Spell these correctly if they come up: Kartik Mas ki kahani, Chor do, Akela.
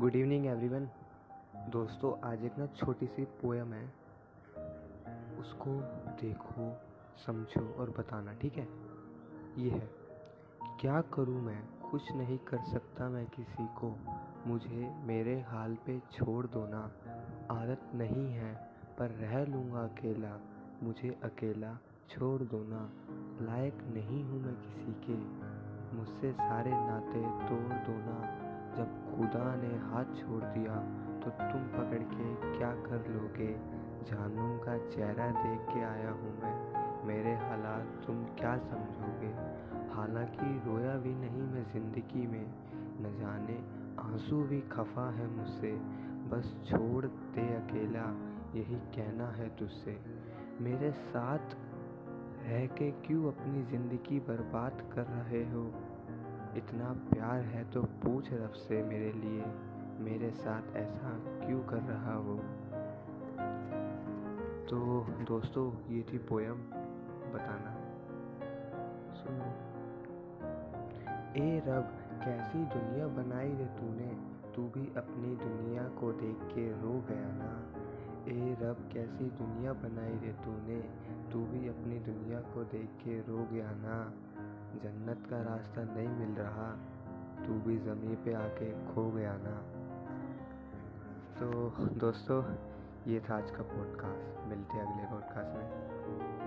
Good evening everyone. दोस्तों, आज एक ना छोटी सी पोएम है, उसको देखो, समझो और बताना, ठीक है। ये है, क्या करूँ मैं, कुछ नहीं कर सकता मैं किसी को, मुझे मेरे हाल पे छोड़ दो ना। आदत नहीं है पर रह लूँगा अकेला, मुझे अकेला छोड़ दो ना। लायक नहीं हूँ मैं किसी के, मुझसे सारे नाते तोड़ दो ना। जब खुदा ने हाथ छोड़ दिया तो तुम पकड़ के क्या कर लोगे। जानू का चेहरा देख के आया हूँ मैं, मेरे हालात तुम क्या समझोगे। हालांकि रोया भी नहीं मैं ज़िंदगी में, न जाने आंसू भी खफा है मुझसे। बस छोड़ दे अकेला, यही कहना है तुझसे। मेरे साथ रह के क्यों अपनी ज़िंदगी बर्बाद कर रहे हो। इतना प्यार है तो पूछ रब से मेरे लिए, मेरे साथ ऐसा क्यों कर रहा हो। तो दोस्तों, ये थी पोयम, बताना। सुनो, ए रब, कैसी दुनिया बनाई है तूने, तू भी अपनी दुनिया को देख के रो गया ना। ए रब, कैसी दुनिया बनाई रे तूने, तू भी अपनी दुनिया को देख के रो गया ना। जन्नत का रास्ता नहीं मिल रहा, तू भी ज़मीन पे आके खो गया ना। तो दोस्तों, ये था आज का पॉडकास्ट, मिलते हैं अगले पॉडकास्ट में।